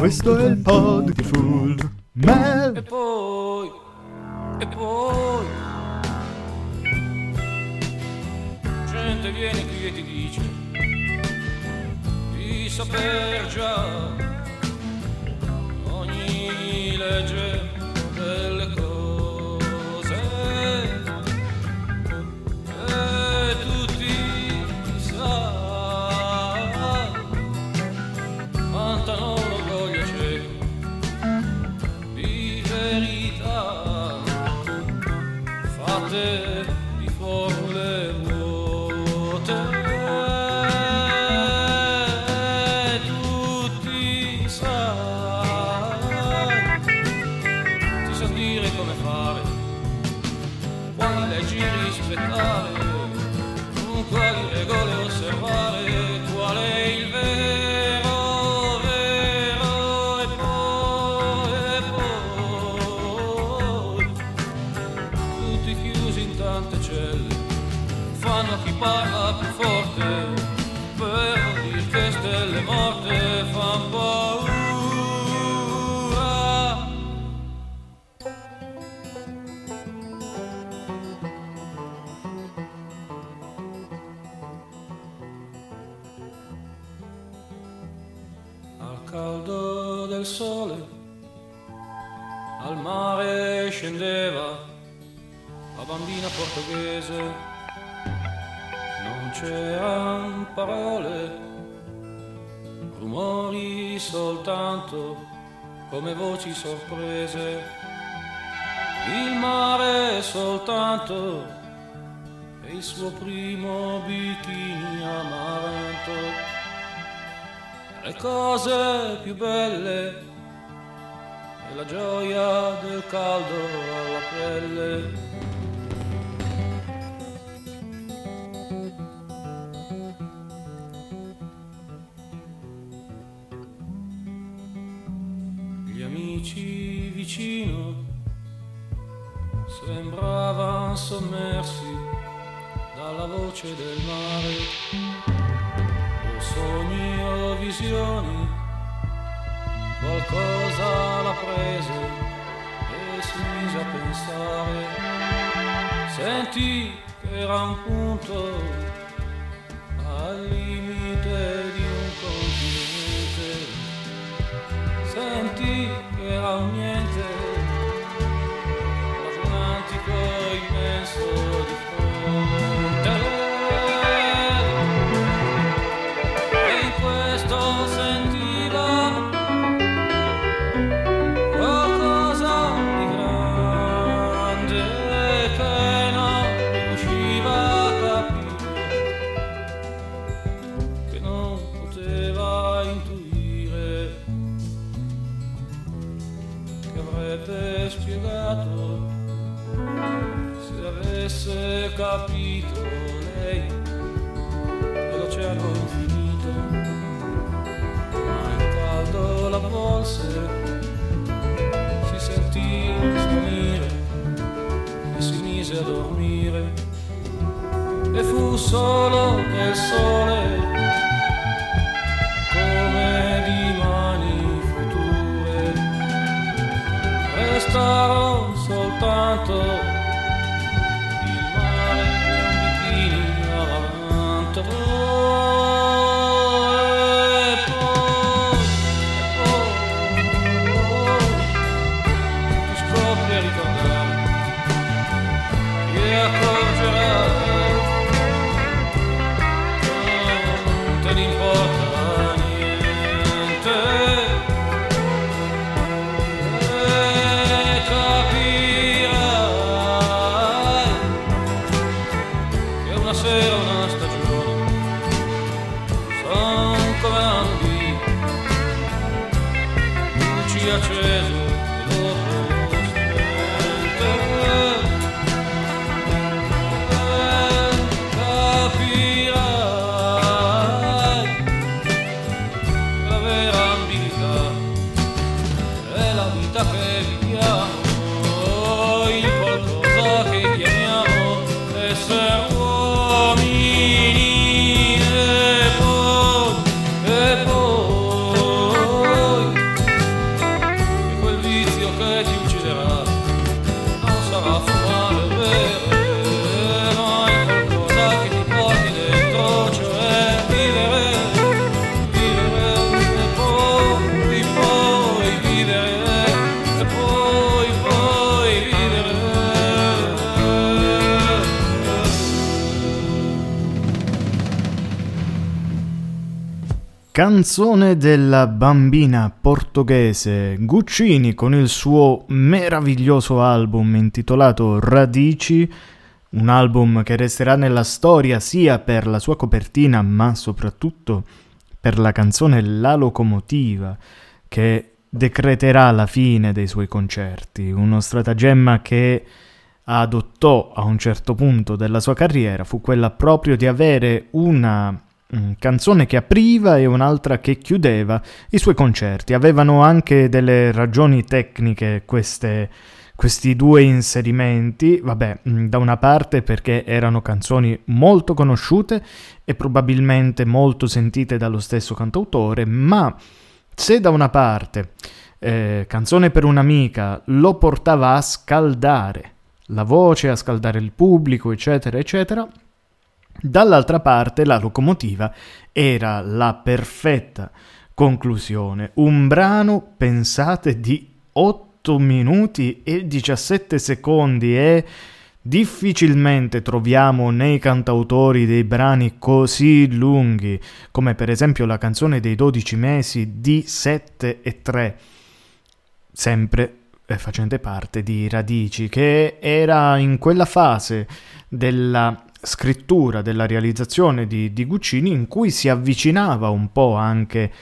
Questo è il pod che full Mel. E poi gente viene qui e ti dice di saper già ogni legge delle cose, e tutti sa cantano l'orgoglio cieco di verità fatte di formule vuote. Parla più forte, per dir che stelle morte fan paura. Al caldo del sole, al mare scendeva la bambina portoghese. C'erano parole, rumori soltanto come voci sorprese, il mare soltanto e il suo primo bikini amaranto. Le cose più belle e la gioia del caldo alla pelle. Vicino sembrava sommersi dalla voce del mare, o sogni o visioni, qualcosa la prese e si mise a pensare, sentì che era un punto al limite di un continente, sentì era un niente, l'Atlantico immenso di fronte, e in questo sentiva qualcosa di grande che non riusciva a capire, che non poteva intuire, spiegato se avesse capito lei dell'oceano infinito, ma il caldo la volse, si sentì svanire e si mise a dormire, e fu solo nel sole come dimani. Restarono soltanto il mare e un bikini amaranto. E poi ti scopri a ricordare e accorgerai che non te ne importa niente. Canzone della bambina portoghese, Guccini con il suo meraviglioso album intitolato Radici, un album che resterà nella storia sia per la sua copertina ma soprattutto per la canzone La Locomotiva, che decreterà la fine dei suoi concerti, uno stratagemma che adottò a un certo punto della sua carriera fu quella proprio di avere una canzone che apriva e un'altra che chiudeva i suoi concerti. Avevano anche delle ragioni tecniche questi due inserimenti, vabbè, da una parte perché erano canzoni molto conosciute e probabilmente molto sentite dallo stesso cantautore, ma se da una parte Canzone per un'amica lo portava a scaldare la voce, a scaldare il pubblico, eccetera, eccetera, dall'altra parte La Locomotiva era la perfetta conclusione. Un brano, pensate, di 8 minuti e 17 secondi e difficilmente troviamo nei cantautori dei brani così lunghi, come per esempio la canzone dei 12 mesi di 7:3, sempre facente parte di Radici, che era in quella fase della scrittura, della realizzazione di Guccini in cui si avvicinava un po' anche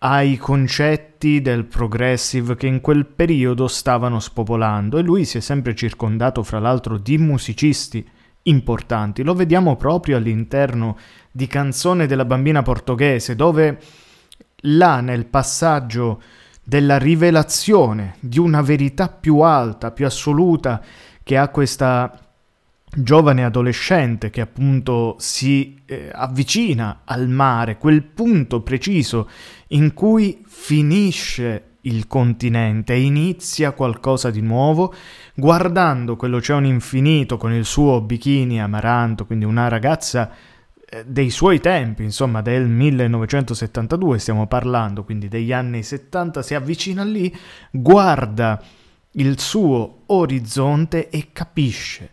ai concetti del progressive che in quel periodo stavano spopolando, e lui si è sempre circondato fra l'altro di musicisti importanti. Lo vediamo proprio all'interno di Canzone della bambina portoghese, dove là nel passaggio della rivelazione di una verità più alta, più assoluta, che ha questa giovane adolescente che appunto si avvicina al mare, quel punto preciso in cui finisce il continente e inizia qualcosa di nuovo, guardando quell'oceano infinito con il suo bikini amaranto, quindi una ragazza dei suoi tempi, insomma del 1972 stiamo parlando, quindi degli anni 70, si avvicina lì, guarda il suo orizzonte e capisce,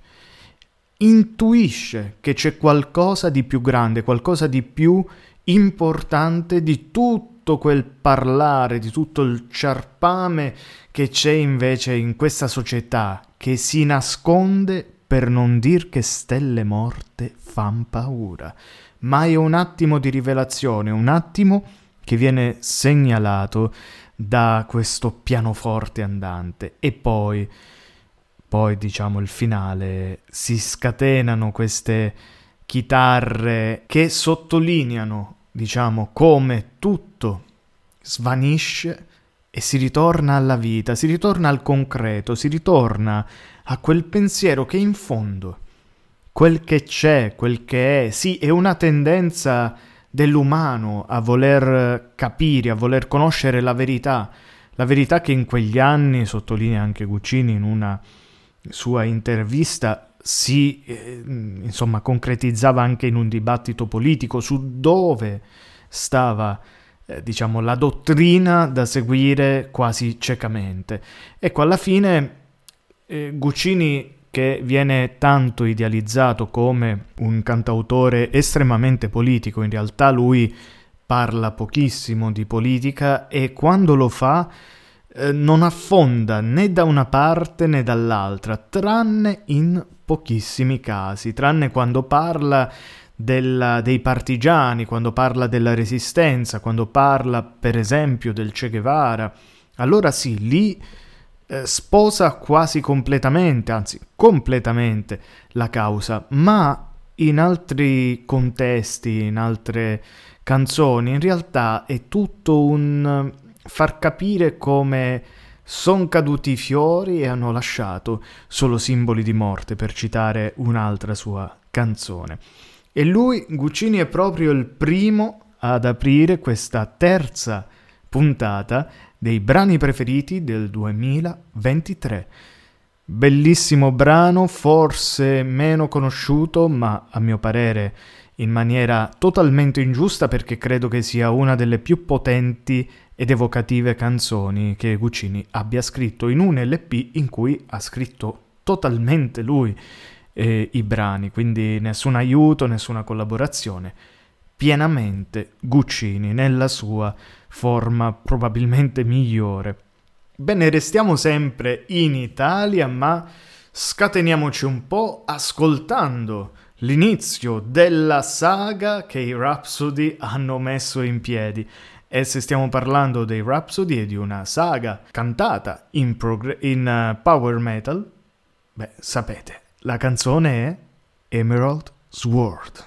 intuisce che c'è qualcosa di più grande, qualcosa di più importante di tutto quel parlare, di tutto il ciarpame che c'è invece in questa società che si nasconde per non dir che stelle morte fan paura. Ma è un attimo di rivelazione, un attimo che viene segnalato da questo pianoforte andante, e poi diciamo il finale, si scatenano queste chitarre che sottolineano, diciamo, come tutto svanisce e si ritorna alla vita, si ritorna al concreto, si ritorna a quel pensiero che in fondo quel che c'è, quel che è, sì, è una tendenza dell'umano a voler capire, a voler conoscere la verità che in quegli anni, sottolinea anche Guccini in una sua intervista, si insomma concretizzava anche in un dibattito politico su dove stava diciamo la dottrina da seguire quasi ciecamente. Ecco, alla fine Guccini, che viene tanto idealizzato come un cantautore estremamente politico, in realtà lui parla pochissimo di politica e quando lo fa non affonda né da una parte né dall'altra, tranne in pochissimi casi, tranne quando parla dei partigiani, quando parla della resistenza, quando parla per esempio del Che Guevara. Allora sì, lì sposa quasi completamente, anzi completamente, la causa, ma in altri contesti, in altre canzoni, in realtà è tutto un far capire come son caduti i fiori e hanno lasciato solo simboli di morte, per citare un'altra sua canzone. E lui, Guccini, è proprio il primo ad aprire questa terza puntata dei brani preferiti del 2023. Bellissimo brano, forse meno conosciuto, ma a mio parere in maniera totalmente ingiusta, perché credo che sia una delle più potenti ed evocative canzoni che Guccini abbia scritto, in un LP in cui ha scritto totalmente lui i brani, quindi nessun aiuto, nessuna collaborazione, pienamente Guccini nella sua forma probabilmente migliore. Bene, restiamo sempre in Italia, ma scateniamoci un po' ascoltando l'inizio della saga che i Rhapsody hanno messo in piedi. E se stiamo parlando dei Rhapsody e di una saga cantata in power metal, beh, sapete, la canzone è Emerald Sword.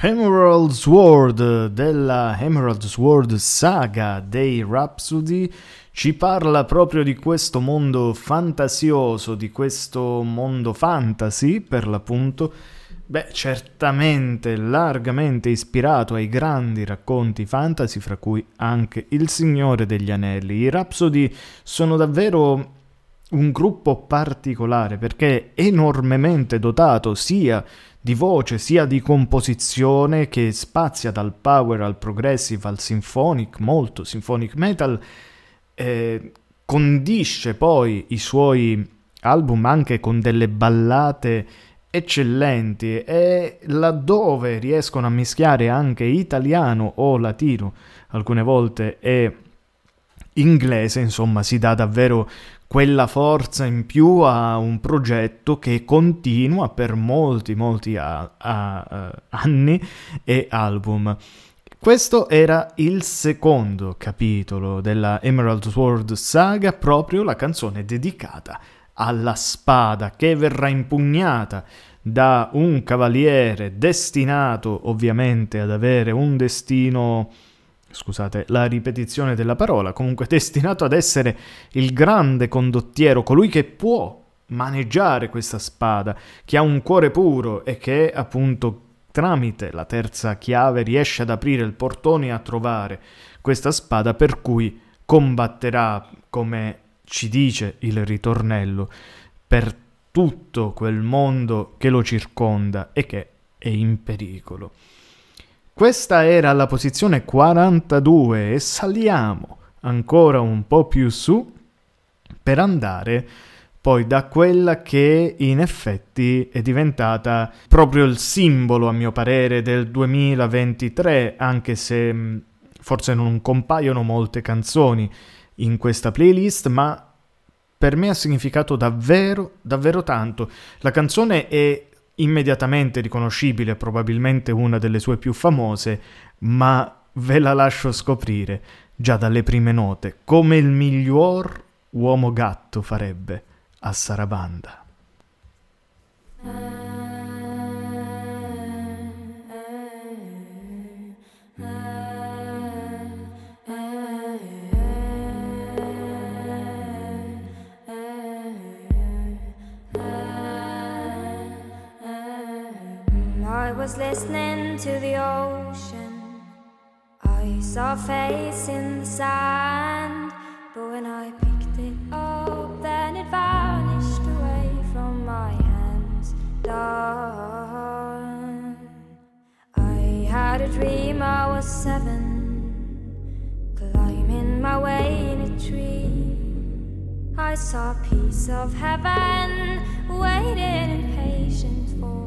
Emerald Sword, della Emerald Sword saga dei Rhapsody, ci parla proprio di questo mondo fantasioso, di questo mondo fantasy per l'appunto, Beh, certamente largamente ispirato ai grandi racconti fantasy, fra cui anche Il Signore degli Anelli. I Rhapsody sono davvero un gruppo particolare perché è enormemente dotato sia di voce sia di composizione, che spazia dal power al progressive al symphonic, molto symphonic metal. Condisce poi i suoi album anche con delle ballate eccellenti, e laddove riescono a mischiare anche italiano o latino alcune volte e inglese, insomma, si dà davvero quella forza in più a un progetto che continua per molti anni e album. Questo era il secondo capitolo della Emerald Sword saga, proprio la canzone dedicata alla spada che verrà impugnata da un cavaliere destinato ovviamente ad avere un destino, scusate la ripetizione della parola, comunque destinato ad essere il grande condottiero, colui che può maneggiare questa spada, che ha un cuore puro e che appunto tramite la terza chiave riesce ad aprire il portone e a trovare questa spada, per cui combatterà, come ci dice il ritornello, per tutto quel mondo che lo circonda e che è in pericolo. Questa era la posizione 42 e saliamo ancora un po' più su per andare poi da quella che in effetti è diventata proprio il simbolo, a mio parere, del 2023, anche se forse non compaiono molte canzoni in questa playlist, ma per me ha significato davvero tanto. La canzone è immediatamente riconoscibile, probabilmente una delle sue più famose, ma ve la lascio scoprire già dalle prime note, come il miglior uomo gatto farebbe a Sarabanda. I was listening to the ocean, I saw a face in the sand, but when I picked it up then it vanished away from my hands. Dawn. I had a dream I was 7, climbing my way in a tree. I saw a piece of heaven waiting in patience for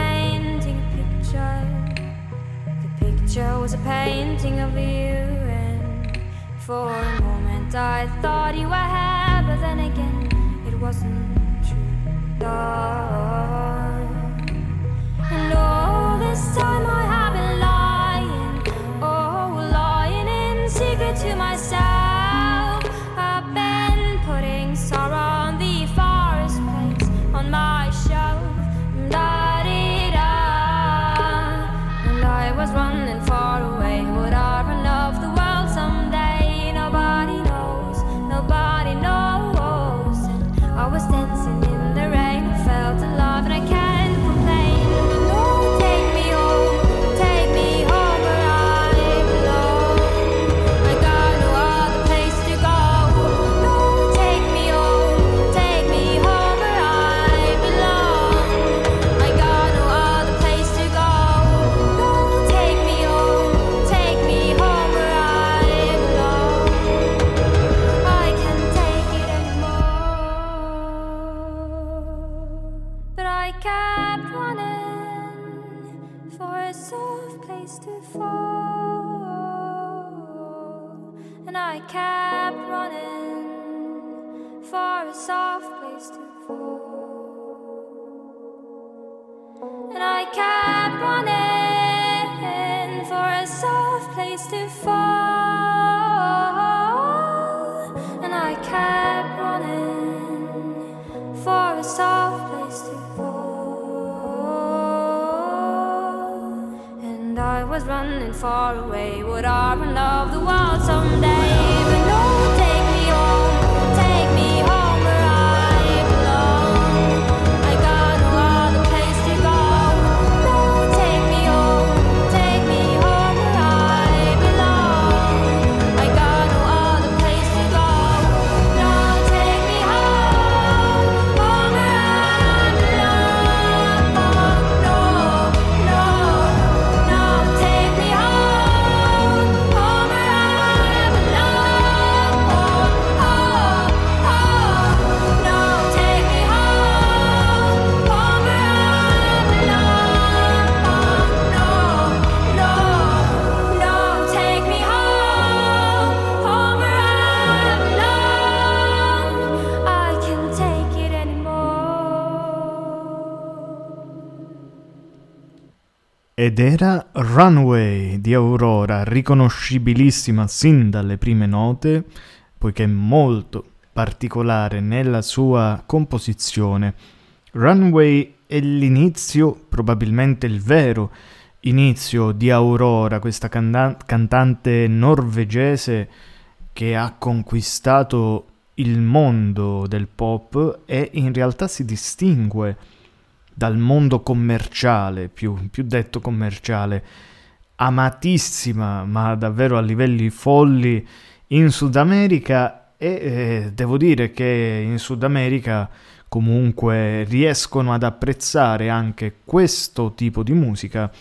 was a painting of you, and for a moment I thought you were here, but then again it wasn't true. Love. And all this time I have been lying, oh lying in secret to myself. I've been putting sorrow on the farthest place on my shelf. Was running far away, would I run off the world someday? Nobody knows, nobody knows. And I was dancing in the rain, I felt alive and I can't complain. No, take me home where I belong. I got no other place to go. No, take me home where I belong. I got no other place to go. To fall, and I kept running for a soft place to fall, and I kept far away, would I run off the world someday? But no, take me home where I belong. I got no other place to go. No, take me home where I belong. I got no other place to go. No, take me home where I belong. No, no. Ed era Runaway di Aurora, riconoscibilissima sin dalle prime note, poiché molto particolare nella sua composizione. Runaway è l'inizio, probabilmente il vero inizio di Aurora, questa cantante norvegese che ha conquistato il mondo del pop e in realtà si distingue dal mondo commerciale, più detto commerciale, amatissima ma davvero a livelli folli in Sud America e devo dire che in Sud America comunque riescono ad apprezzare anche questo tipo di musica,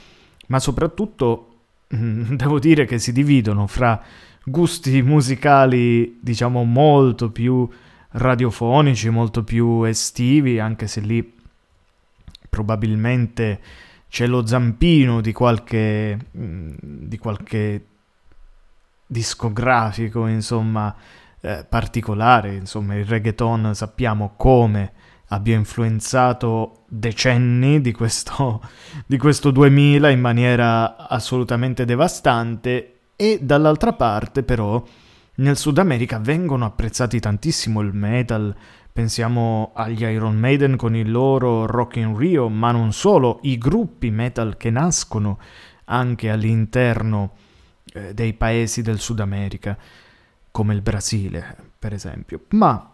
ma soprattutto devo dire che si dividono fra gusti musicali diciamo molto più radiofonici, molto più estivi, anche se lì probabilmente c'è lo zampino di qualche discografico, insomma, particolare. Insomma, il reggaeton sappiamo come abbia influenzato decenni di questo 2000 in maniera assolutamente devastante, e dall'altra parte però nel Sud America vengono apprezzati tantissimo il metal. Pensiamo agli Iron Maiden con il loro Rock in Rio, ma non solo, i gruppi metal che nascono anche all'interno dei paesi del Sud America, come il Brasile, per esempio. Ma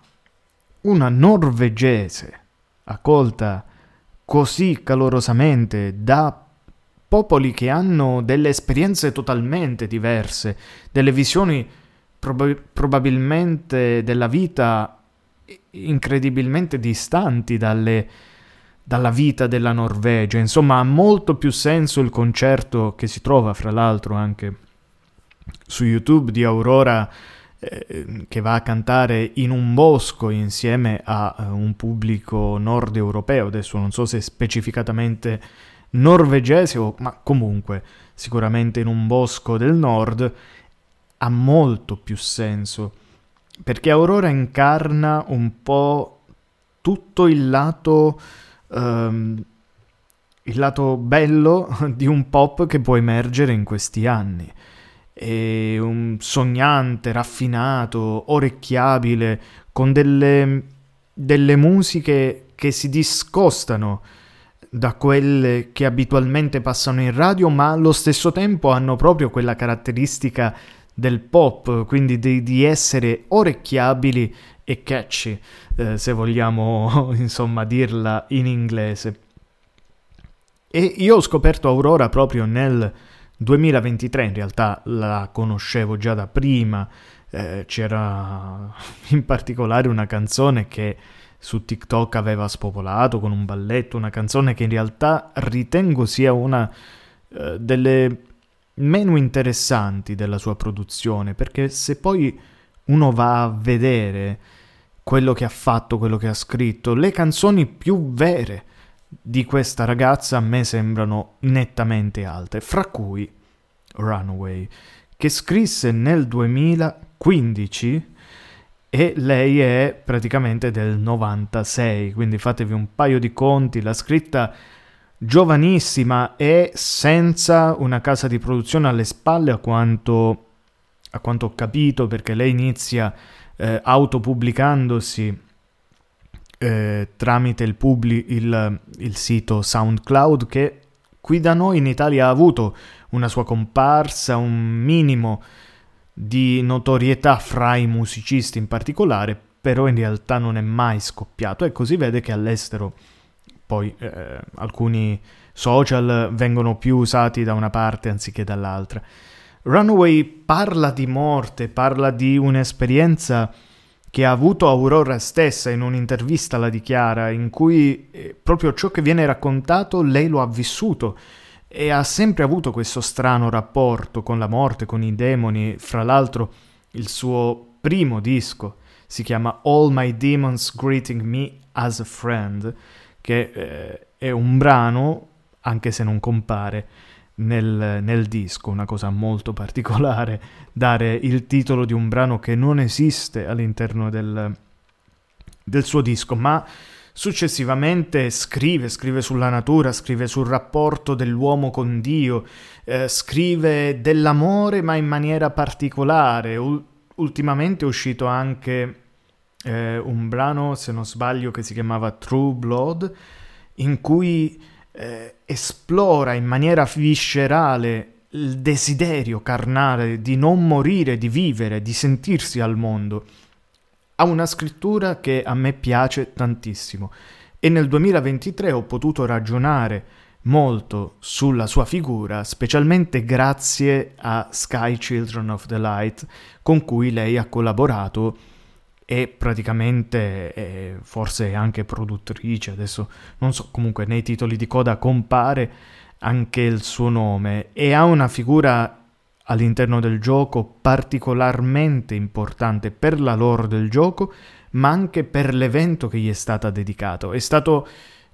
una norvegese accolta così calorosamente da popoli che hanno delle esperienze totalmente diverse, delle visioni probabilmente della vita incredibilmente distanti dalla vita della Norvegia. Insomma, ha molto più senso il concerto, che si trova fra l'altro anche su YouTube, di Aurora che va a cantare in un bosco insieme a un pubblico nord europeo. Adesso non so se specificatamente norvegese ma comunque sicuramente in un bosco del nord ha molto più senso, perché Aurora incarna un po' tutto il lato bello di un pop che può emergere in questi anni. È un sognante, raffinato, orecchiabile, con delle musiche che si discostano da quelle che abitualmente passano in radio, ma allo stesso tempo hanno proprio quella caratteristica del pop, quindi di essere orecchiabili e catchy, se vogliamo insomma dirla in inglese. E io ho scoperto Aurora proprio nel 2023, in realtà la conoscevo già da prima, c'era in particolare una canzone che su TikTok aveva spopolato con un balletto, una canzone che in realtà ritengo sia una delle meno interessanti della sua produzione, perché se poi uno va a vedere quello che ha fatto, quello che ha scritto, le canzoni più vere di questa ragazza a me sembrano nettamente altre, fra cui Runaway, che scrisse nel 2015 e lei è praticamente del 96, quindi fatevi un paio di conti. L'ha scritta giovanissima e senza una casa di produzione alle spalle, a quanto ho capito, perché lei inizia autopubblicandosi tramite il sito SoundCloud, che qui da noi in Italia ha avuto una sua comparsa, un minimo di notorietà fra i musicisti in particolare, però in realtà non è mai scoppiato, e così vede che all'estero poi alcuni social vengono più usati da una parte anziché dall'altra. Runaway parla di morte, parla di un'esperienza che ha avuto Aurora stessa, in un'intervista la dichiara, in cui proprio ciò che viene raccontato lei lo ha vissuto e ha sempre avuto questo strano rapporto con la morte, con i demoni. Fra l'altro il suo primo disco si chiama All My Demons Greeting Me as a Friend, che è un brano, anche se non compare nel disco, una cosa molto particolare, dare il titolo di un brano che non esiste all'interno del suo disco, ma successivamente scrive sulla natura, scrive sul rapporto dell'uomo con Dio, scrive dell'amore ma in maniera particolare. Ultimamente è uscito anche un brano, se non sbaglio, che si chiamava True Blood, in cui esplora in maniera viscerale il desiderio carnale di non morire, di vivere, di sentirsi al mondo. Ha una scrittura che a me piace tantissimo, e nel 2023 ho potuto ragionare molto sulla sua figura, specialmente grazie a Sky Children of the Light, con cui lei ha collaborato e praticamente forse anche produttrice, adesso non so, comunque nei titoli di coda compare anche il suo nome, e ha una figura all'interno del gioco particolarmente importante per la lore del gioco, ma anche per l'evento che gli è stata dedicato. È stato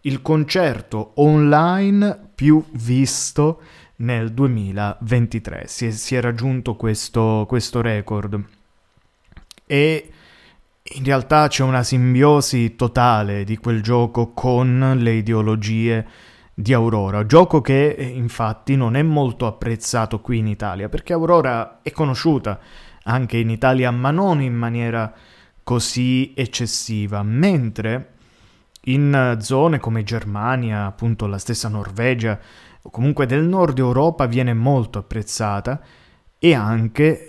il concerto online più visto nel 2023, si è raggiunto questo record, e in realtà c'è una simbiosi totale di quel gioco con le ideologie di Aurora, gioco che infatti non è molto apprezzato qui in Italia, perché Aurora è conosciuta anche in Italia, ma non in maniera così eccessiva, mentre in zone come Germania, appunto la stessa Norvegia, o comunque del nord Europa, viene molto apprezzata e anche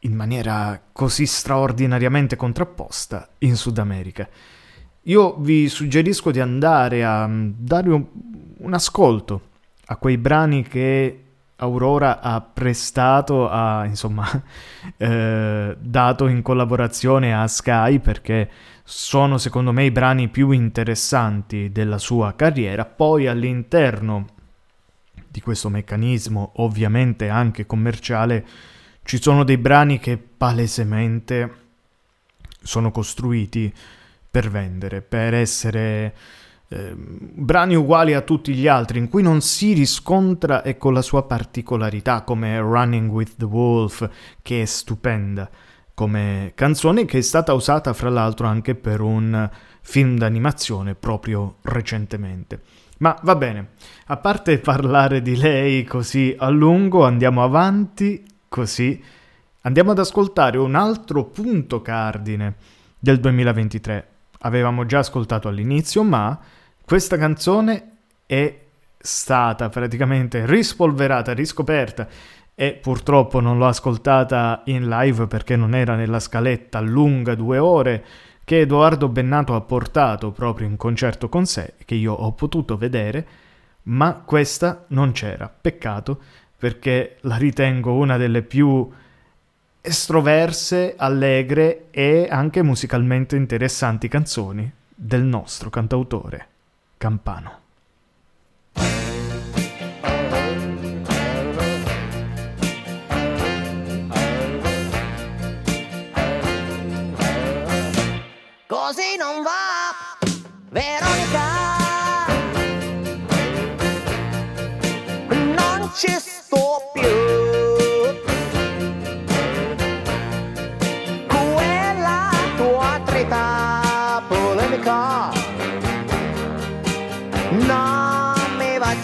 in maniera così straordinariamente contrapposta in Sud America. Io vi suggerisco di andare a dare un ascolto a quei brani che Aurora ha prestato, dato in collaborazione a Sky, perché sono secondo me i brani più interessanti della sua carriera. Poi all'interno di questo meccanismo, ovviamente anche commerciale, ci sono dei brani che palesemente sono costruiti per vendere, per essere brani uguali a tutti gli altri, in cui non si riscontra ecco la sua particolarità, come Running with the Wolf, che è stupenda come canzone, che è stata usata fra l'altro anche per un film d'animazione proprio recentemente. Ma va bene, a parte parlare di lei così a lungo, andiamo avanti. Così andiamo ad ascoltare un altro punto cardine del 2023. Avevamo già ascoltato all'inizio, ma questa canzone è stata praticamente rispolverata, riscoperta, e purtroppo non l'ho ascoltata in live perché non era nella scaletta lunga 2 ore che Edoardo Bennato ha portato proprio in concerto con sé, che io ho potuto vedere, ma questa non c'era, peccato, perché la ritengo una delle più estroverse, allegre e anche musicalmente interessanti canzoni del nostro cantautore campano. Così non va Veronica, non ci sto più. Non mi va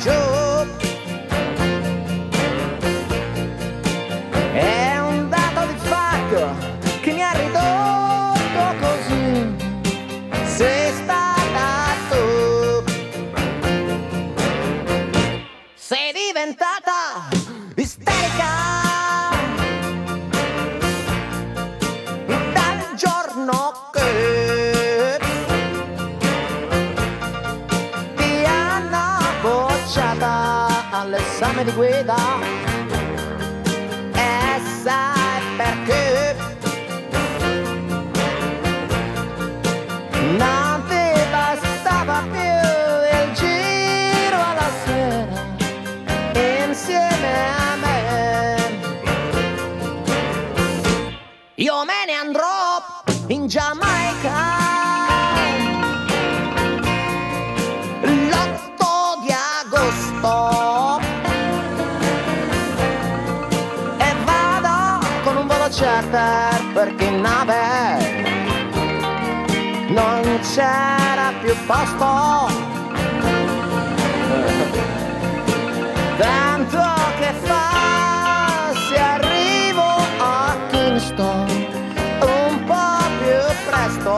carne di guida, e sai perché? Non ti bastava più il giro alla sera insieme a me. Io me ne andrò in Giamaica. Perché in nave non c'era più posto, tanto che fossi arrivo a Kingston un po' più presto.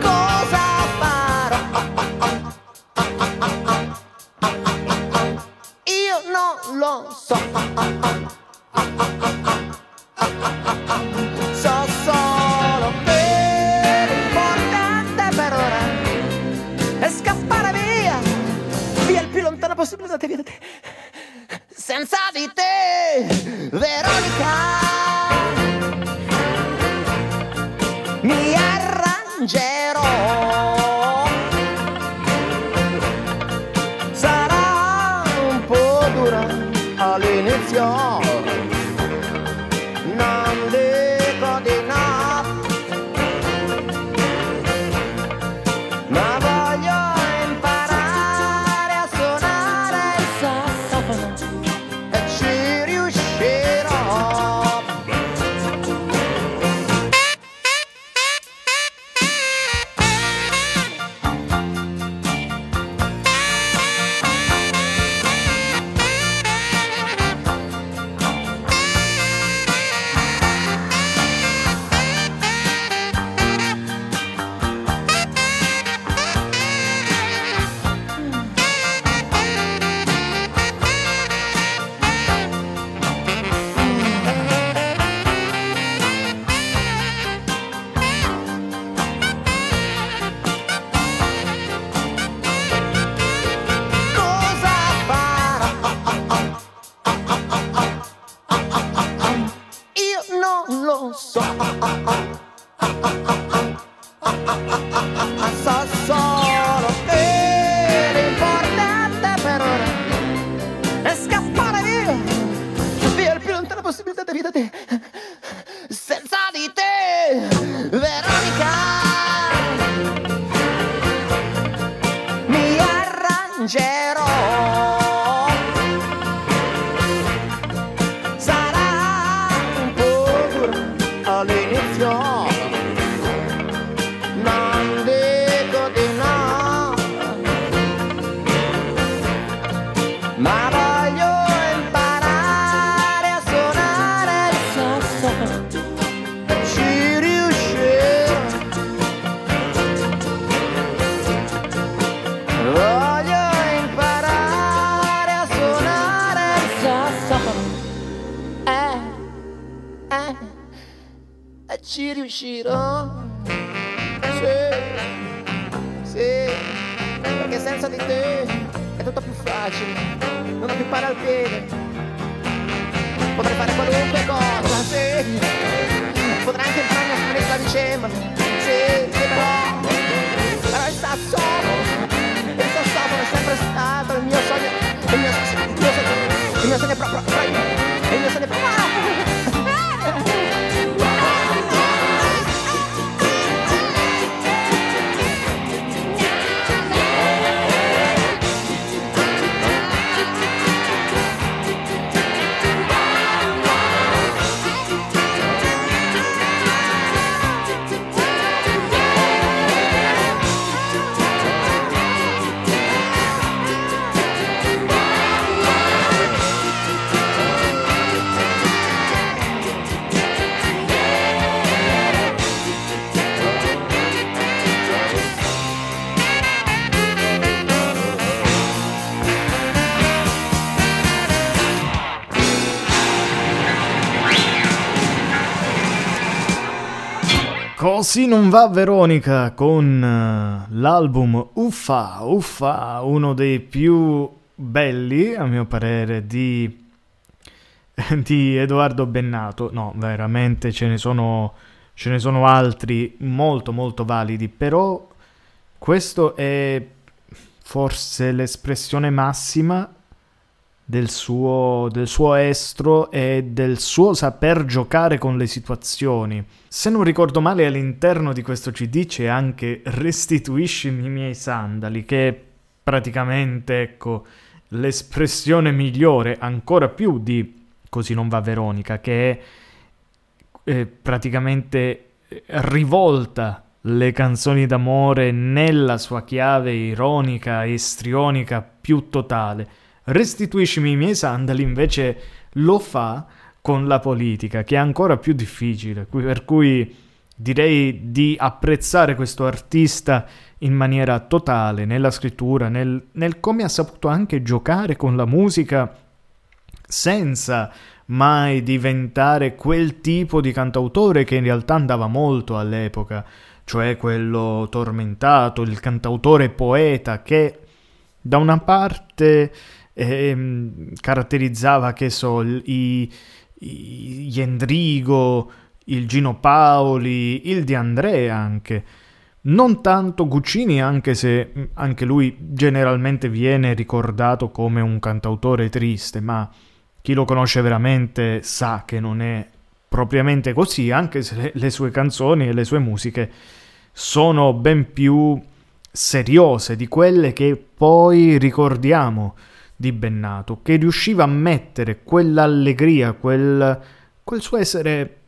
Cosa farò? Io non lo so. So solo che l'importante per ora è scappare via, via il più lontano possibile da te, via da te. Senza di te, Veronica, mi arrangerò. All'inizio non dico di no, ma voglio imparare a suonare il sassofono e ci riuscirò. Così non va Veronica con l'album Uffa, Uffa, uno dei più belli, a mio parere, di Edoardo Bennato. No, veramente ce ne sono altri molto molto validi, però questo è forse l'espressione massima del suo estro e del suo saper giocare con le situazioni. Se non ricordo male, all'interno di questo CD c'è anche Restituiscimi i miei sandali, che è praticamente, ecco, l'espressione migliore, ancora più di Così non va Veronica, che è praticamente rivolta le canzoni d'amore nella sua chiave ironica e istrionica più totale. Restituiscimi i miei sandali invece lo fa con la politica, che è ancora più difficile, per cui direi di apprezzare questo artista in maniera totale nella scrittura, nel come ha saputo anche giocare con la musica senza mai diventare quel tipo di cantautore che in realtà andava molto all'epoca, cioè quello tormentato, il cantautore poeta che da una parte caratterizzava, che so, gli Endrigo, il Gino Paoli, il De André anche, non tanto Guccini, anche se anche lui generalmente viene ricordato come un cantautore triste, ma chi lo conosce veramente sa che non è propriamente così, anche se le sue canzoni e le sue musiche sono ben più seriose di quelle che poi ricordiamo di Bennato, che riusciva a mettere quell'allegria, quel suo essere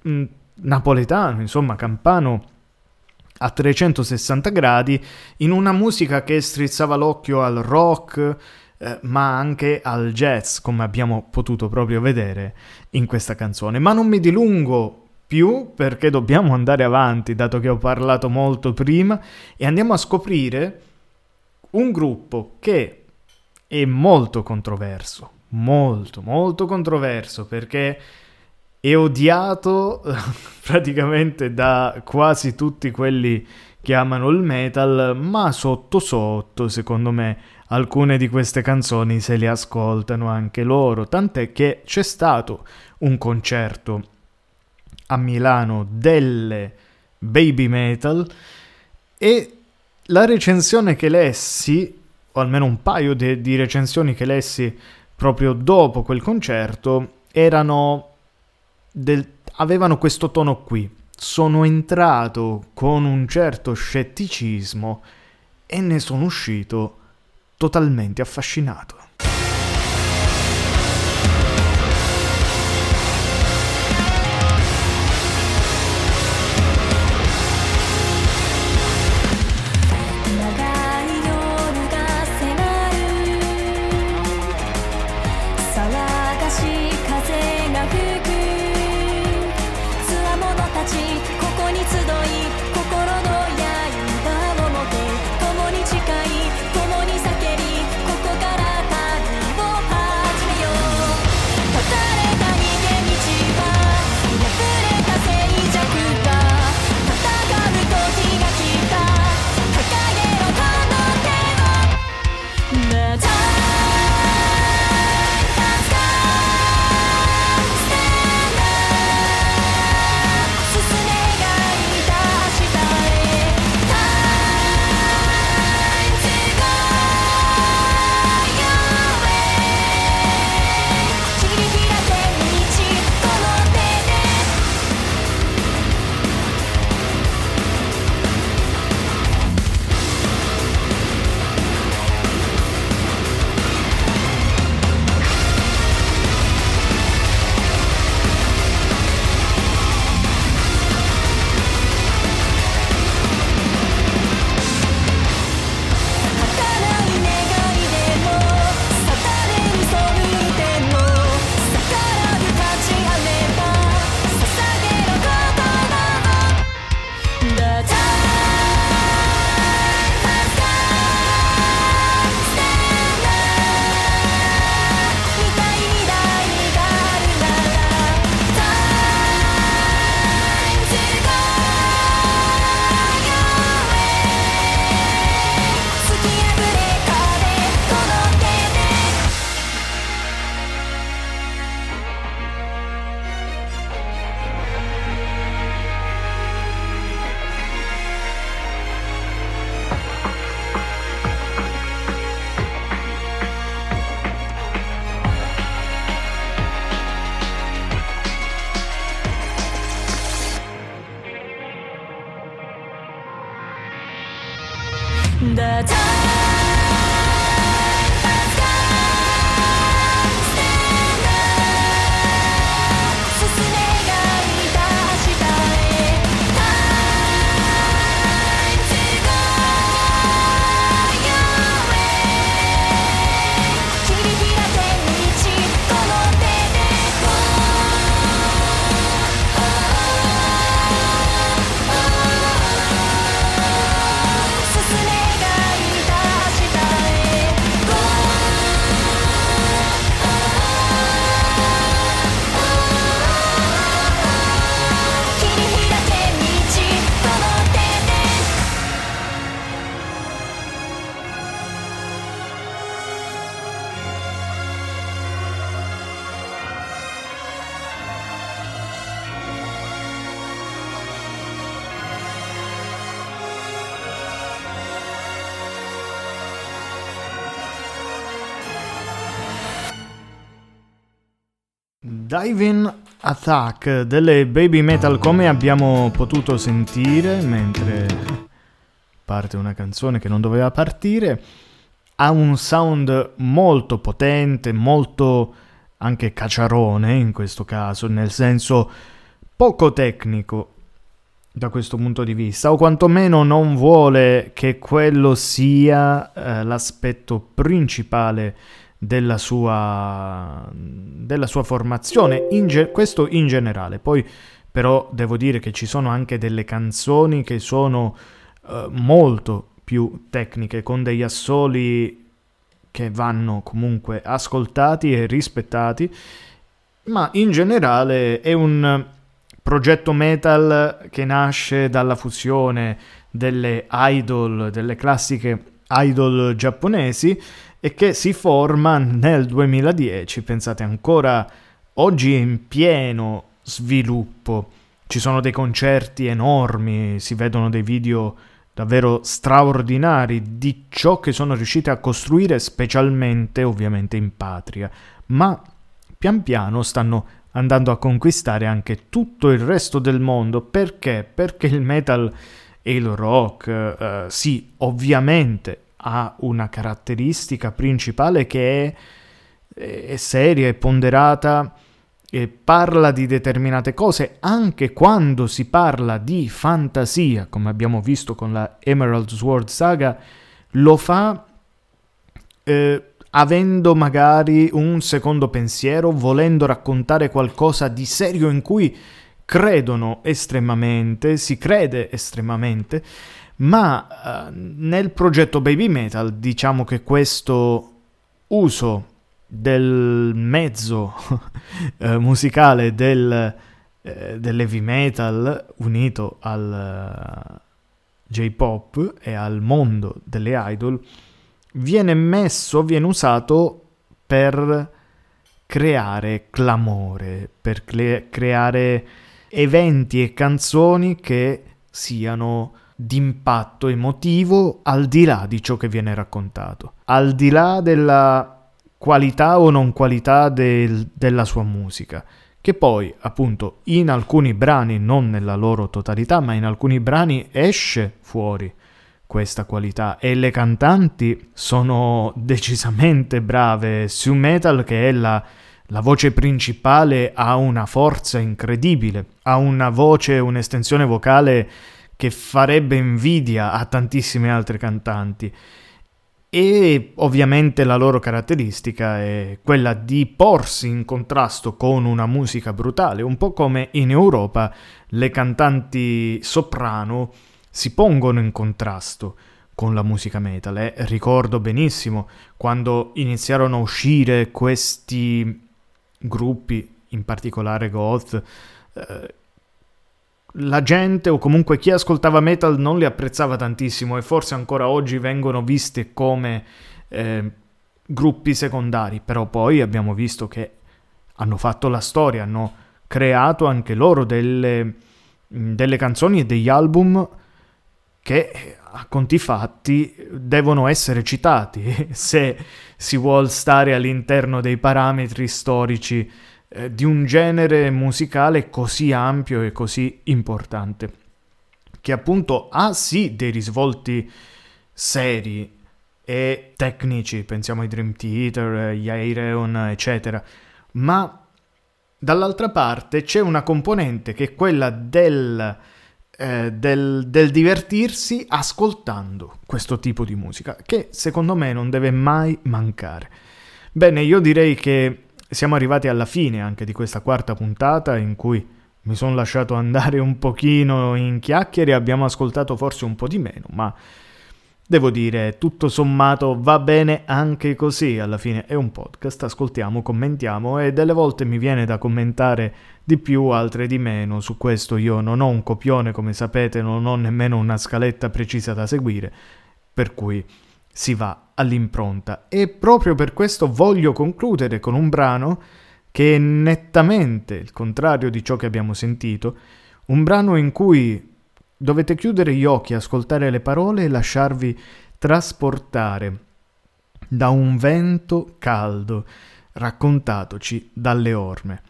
napoletano, insomma campano, a 360 gradi in una musica che strizzava l'occhio al rock, ma anche al jazz, come abbiamo potuto proprio vedere in questa canzone. Ma non mi dilungo più, perché dobbiamo andare avanti, dato che ho parlato molto prima, e andiamo a scoprire un gruppo che è molto controverso, perché è odiato praticamente da quasi tutti quelli che amano il metal, ma sotto sotto, secondo me, alcune di queste canzoni se le ascoltano anche loro, tant'è che c'è stato un concerto a Milano delle Babymetal e la recensione che lessi, o almeno un paio di recensioni che lessi proprio dopo quel concerto, avevano questo tono qui: sono entrato con un certo scetticismo e ne sono uscito totalmente affascinato. Driving Attack delle Babymetal, come abbiamo potuto sentire mentre parte una canzone che non doveva partire, ha un sound molto potente, molto anche cacciarone in questo caso, nel senso poco tecnico da questo punto di vista, o quantomeno non vuole che quello sia l'aspetto principale della sua formazione, questo in generale. Poi però devo dire che ci sono anche delle canzoni che sono molto più tecniche, con degli assoli che vanno comunque ascoltati e rispettati, ma in generale è un progetto metal che nasce dalla fusione delle idol, delle classiche idol giapponesi, e che si forma nel 2010, pensate, ancora oggi è in pieno sviluppo. Ci sono dei concerti enormi, si vedono dei video davvero straordinari di ciò che sono riusciti a costruire, specialmente ovviamente in patria, ma pian piano stanno andando a conquistare anche tutto il resto del mondo. Perché? Perché il metal e il rock, sì, ovviamente ha una caratteristica principale che è seria e ponderata, e parla di determinate cose anche quando si parla di fantasia, come abbiamo visto con la Emerald Sword saga. Lo fa avendo magari un secondo pensiero, volendo raccontare qualcosa di serio in cui credono estremamente, si crede estremamente. Ma nel progetto Babymetal diciamo che questo uso del mezzo musicale dell'heavy metal unito al J-pop e al mondo delle idol viene usato per creare clamore, per creare eventi e canzoni che siano d'impatto emotivo, al di là di ciò che viene raccontato, al di là della qualità o non qualità della sua musica, che poi appunto in alcuni brani, non nella loro totalità, ma in alcuni brani esce fuori questa qualità, e le cantanti sono decisamente brave. Su Metal, che è la voce principale, ha una forza incredibile, ha una voce, un'estensione vocale che farebbe invidia a tantissime altre cantanti, e ovviamente la loro caratteristica è quella di porsi in contrasto con una musica brutale, un po' come in Europa le cantanti soprano si pongono in contrasto con la musica metal. Ricordo benissimo quando iniziarono a uscire questi gruppi, in particolare goth, la gente, o comunque chi ascoltava metal, non li apprezzava tantissimo, e forse ancora oggi vengono visti come gruppi secondari. Però poi abbiamo visto che hanno fatto la storia, hanno creato anche loro delle canzoni e degli album che a conti fatti devono essere citati se si vuol stare all'interno dei parametri storici di un genere musicale così ampio e così importante, che appunto ha sì dei risvolti seri e tecnici, pensiamo ai Dream Theater, agli Aireon, eccetera, ma dall'altra parte c'è una componente che è quella del divertirsi ascoltando questo tipo di musica, che secondo me non deve mai mancare. Bene, io direi che siamo arrivati alla fine anche di questa quarta puntata, in cui mi sono lasciato andare un pochino in chiacchiere, abbiamo ascoltato forse un po' di meno, ma devo dire, tutto sommato va bene anche così. Alla fine è un podcast, ascoltiamo, commentiamo, e delle volte mi viene da commentare di più, altre di meno. Su questo io non ho un copione, come sapete, non ho nemmeno una scaletta precisa da seguire, per cui si va all'impronta. E proprio per questo voglio concludere con un brano che è nettamente il contrario di ciò che abbiamo sentito, un brano in cui dovete chiudere gli occhi, ascoltare le parole e lasciarvi trasportare da un vento caldo raccontatoci dalle orme.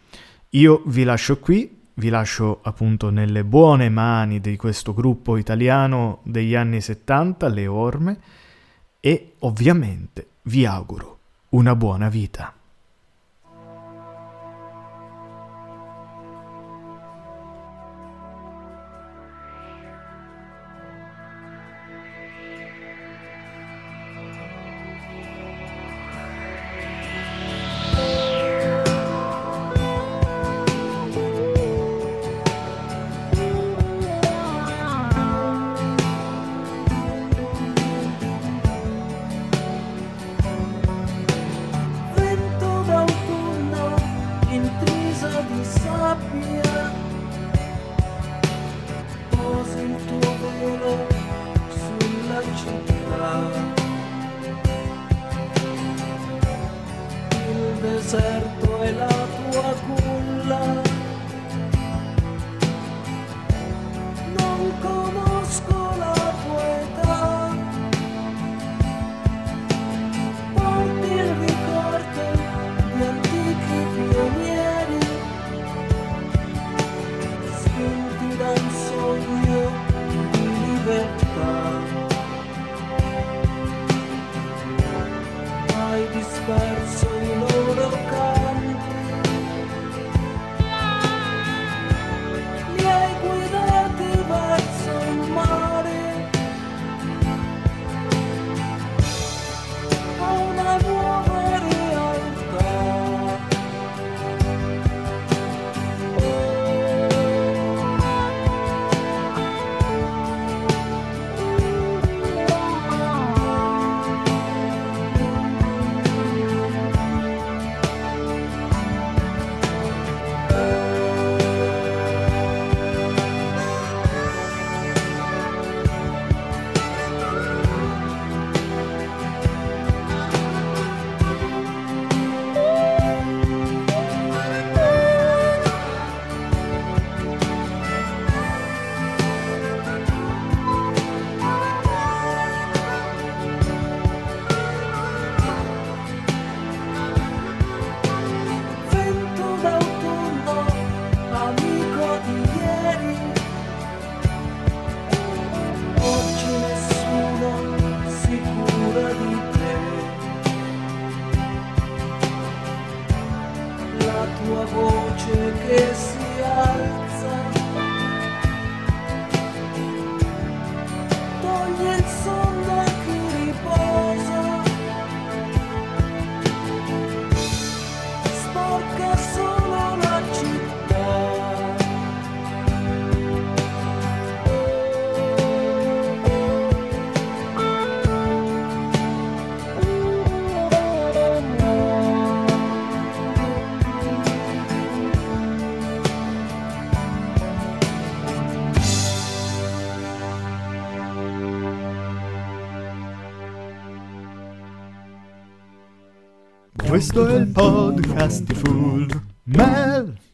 Io vi lascio qui, vi lascio appunto nelle buone mani di questo gruppo italiano degli anni 70, le Orme, e ovviamente vi auguro una buona vita. Questo è il podcast di Full Mel.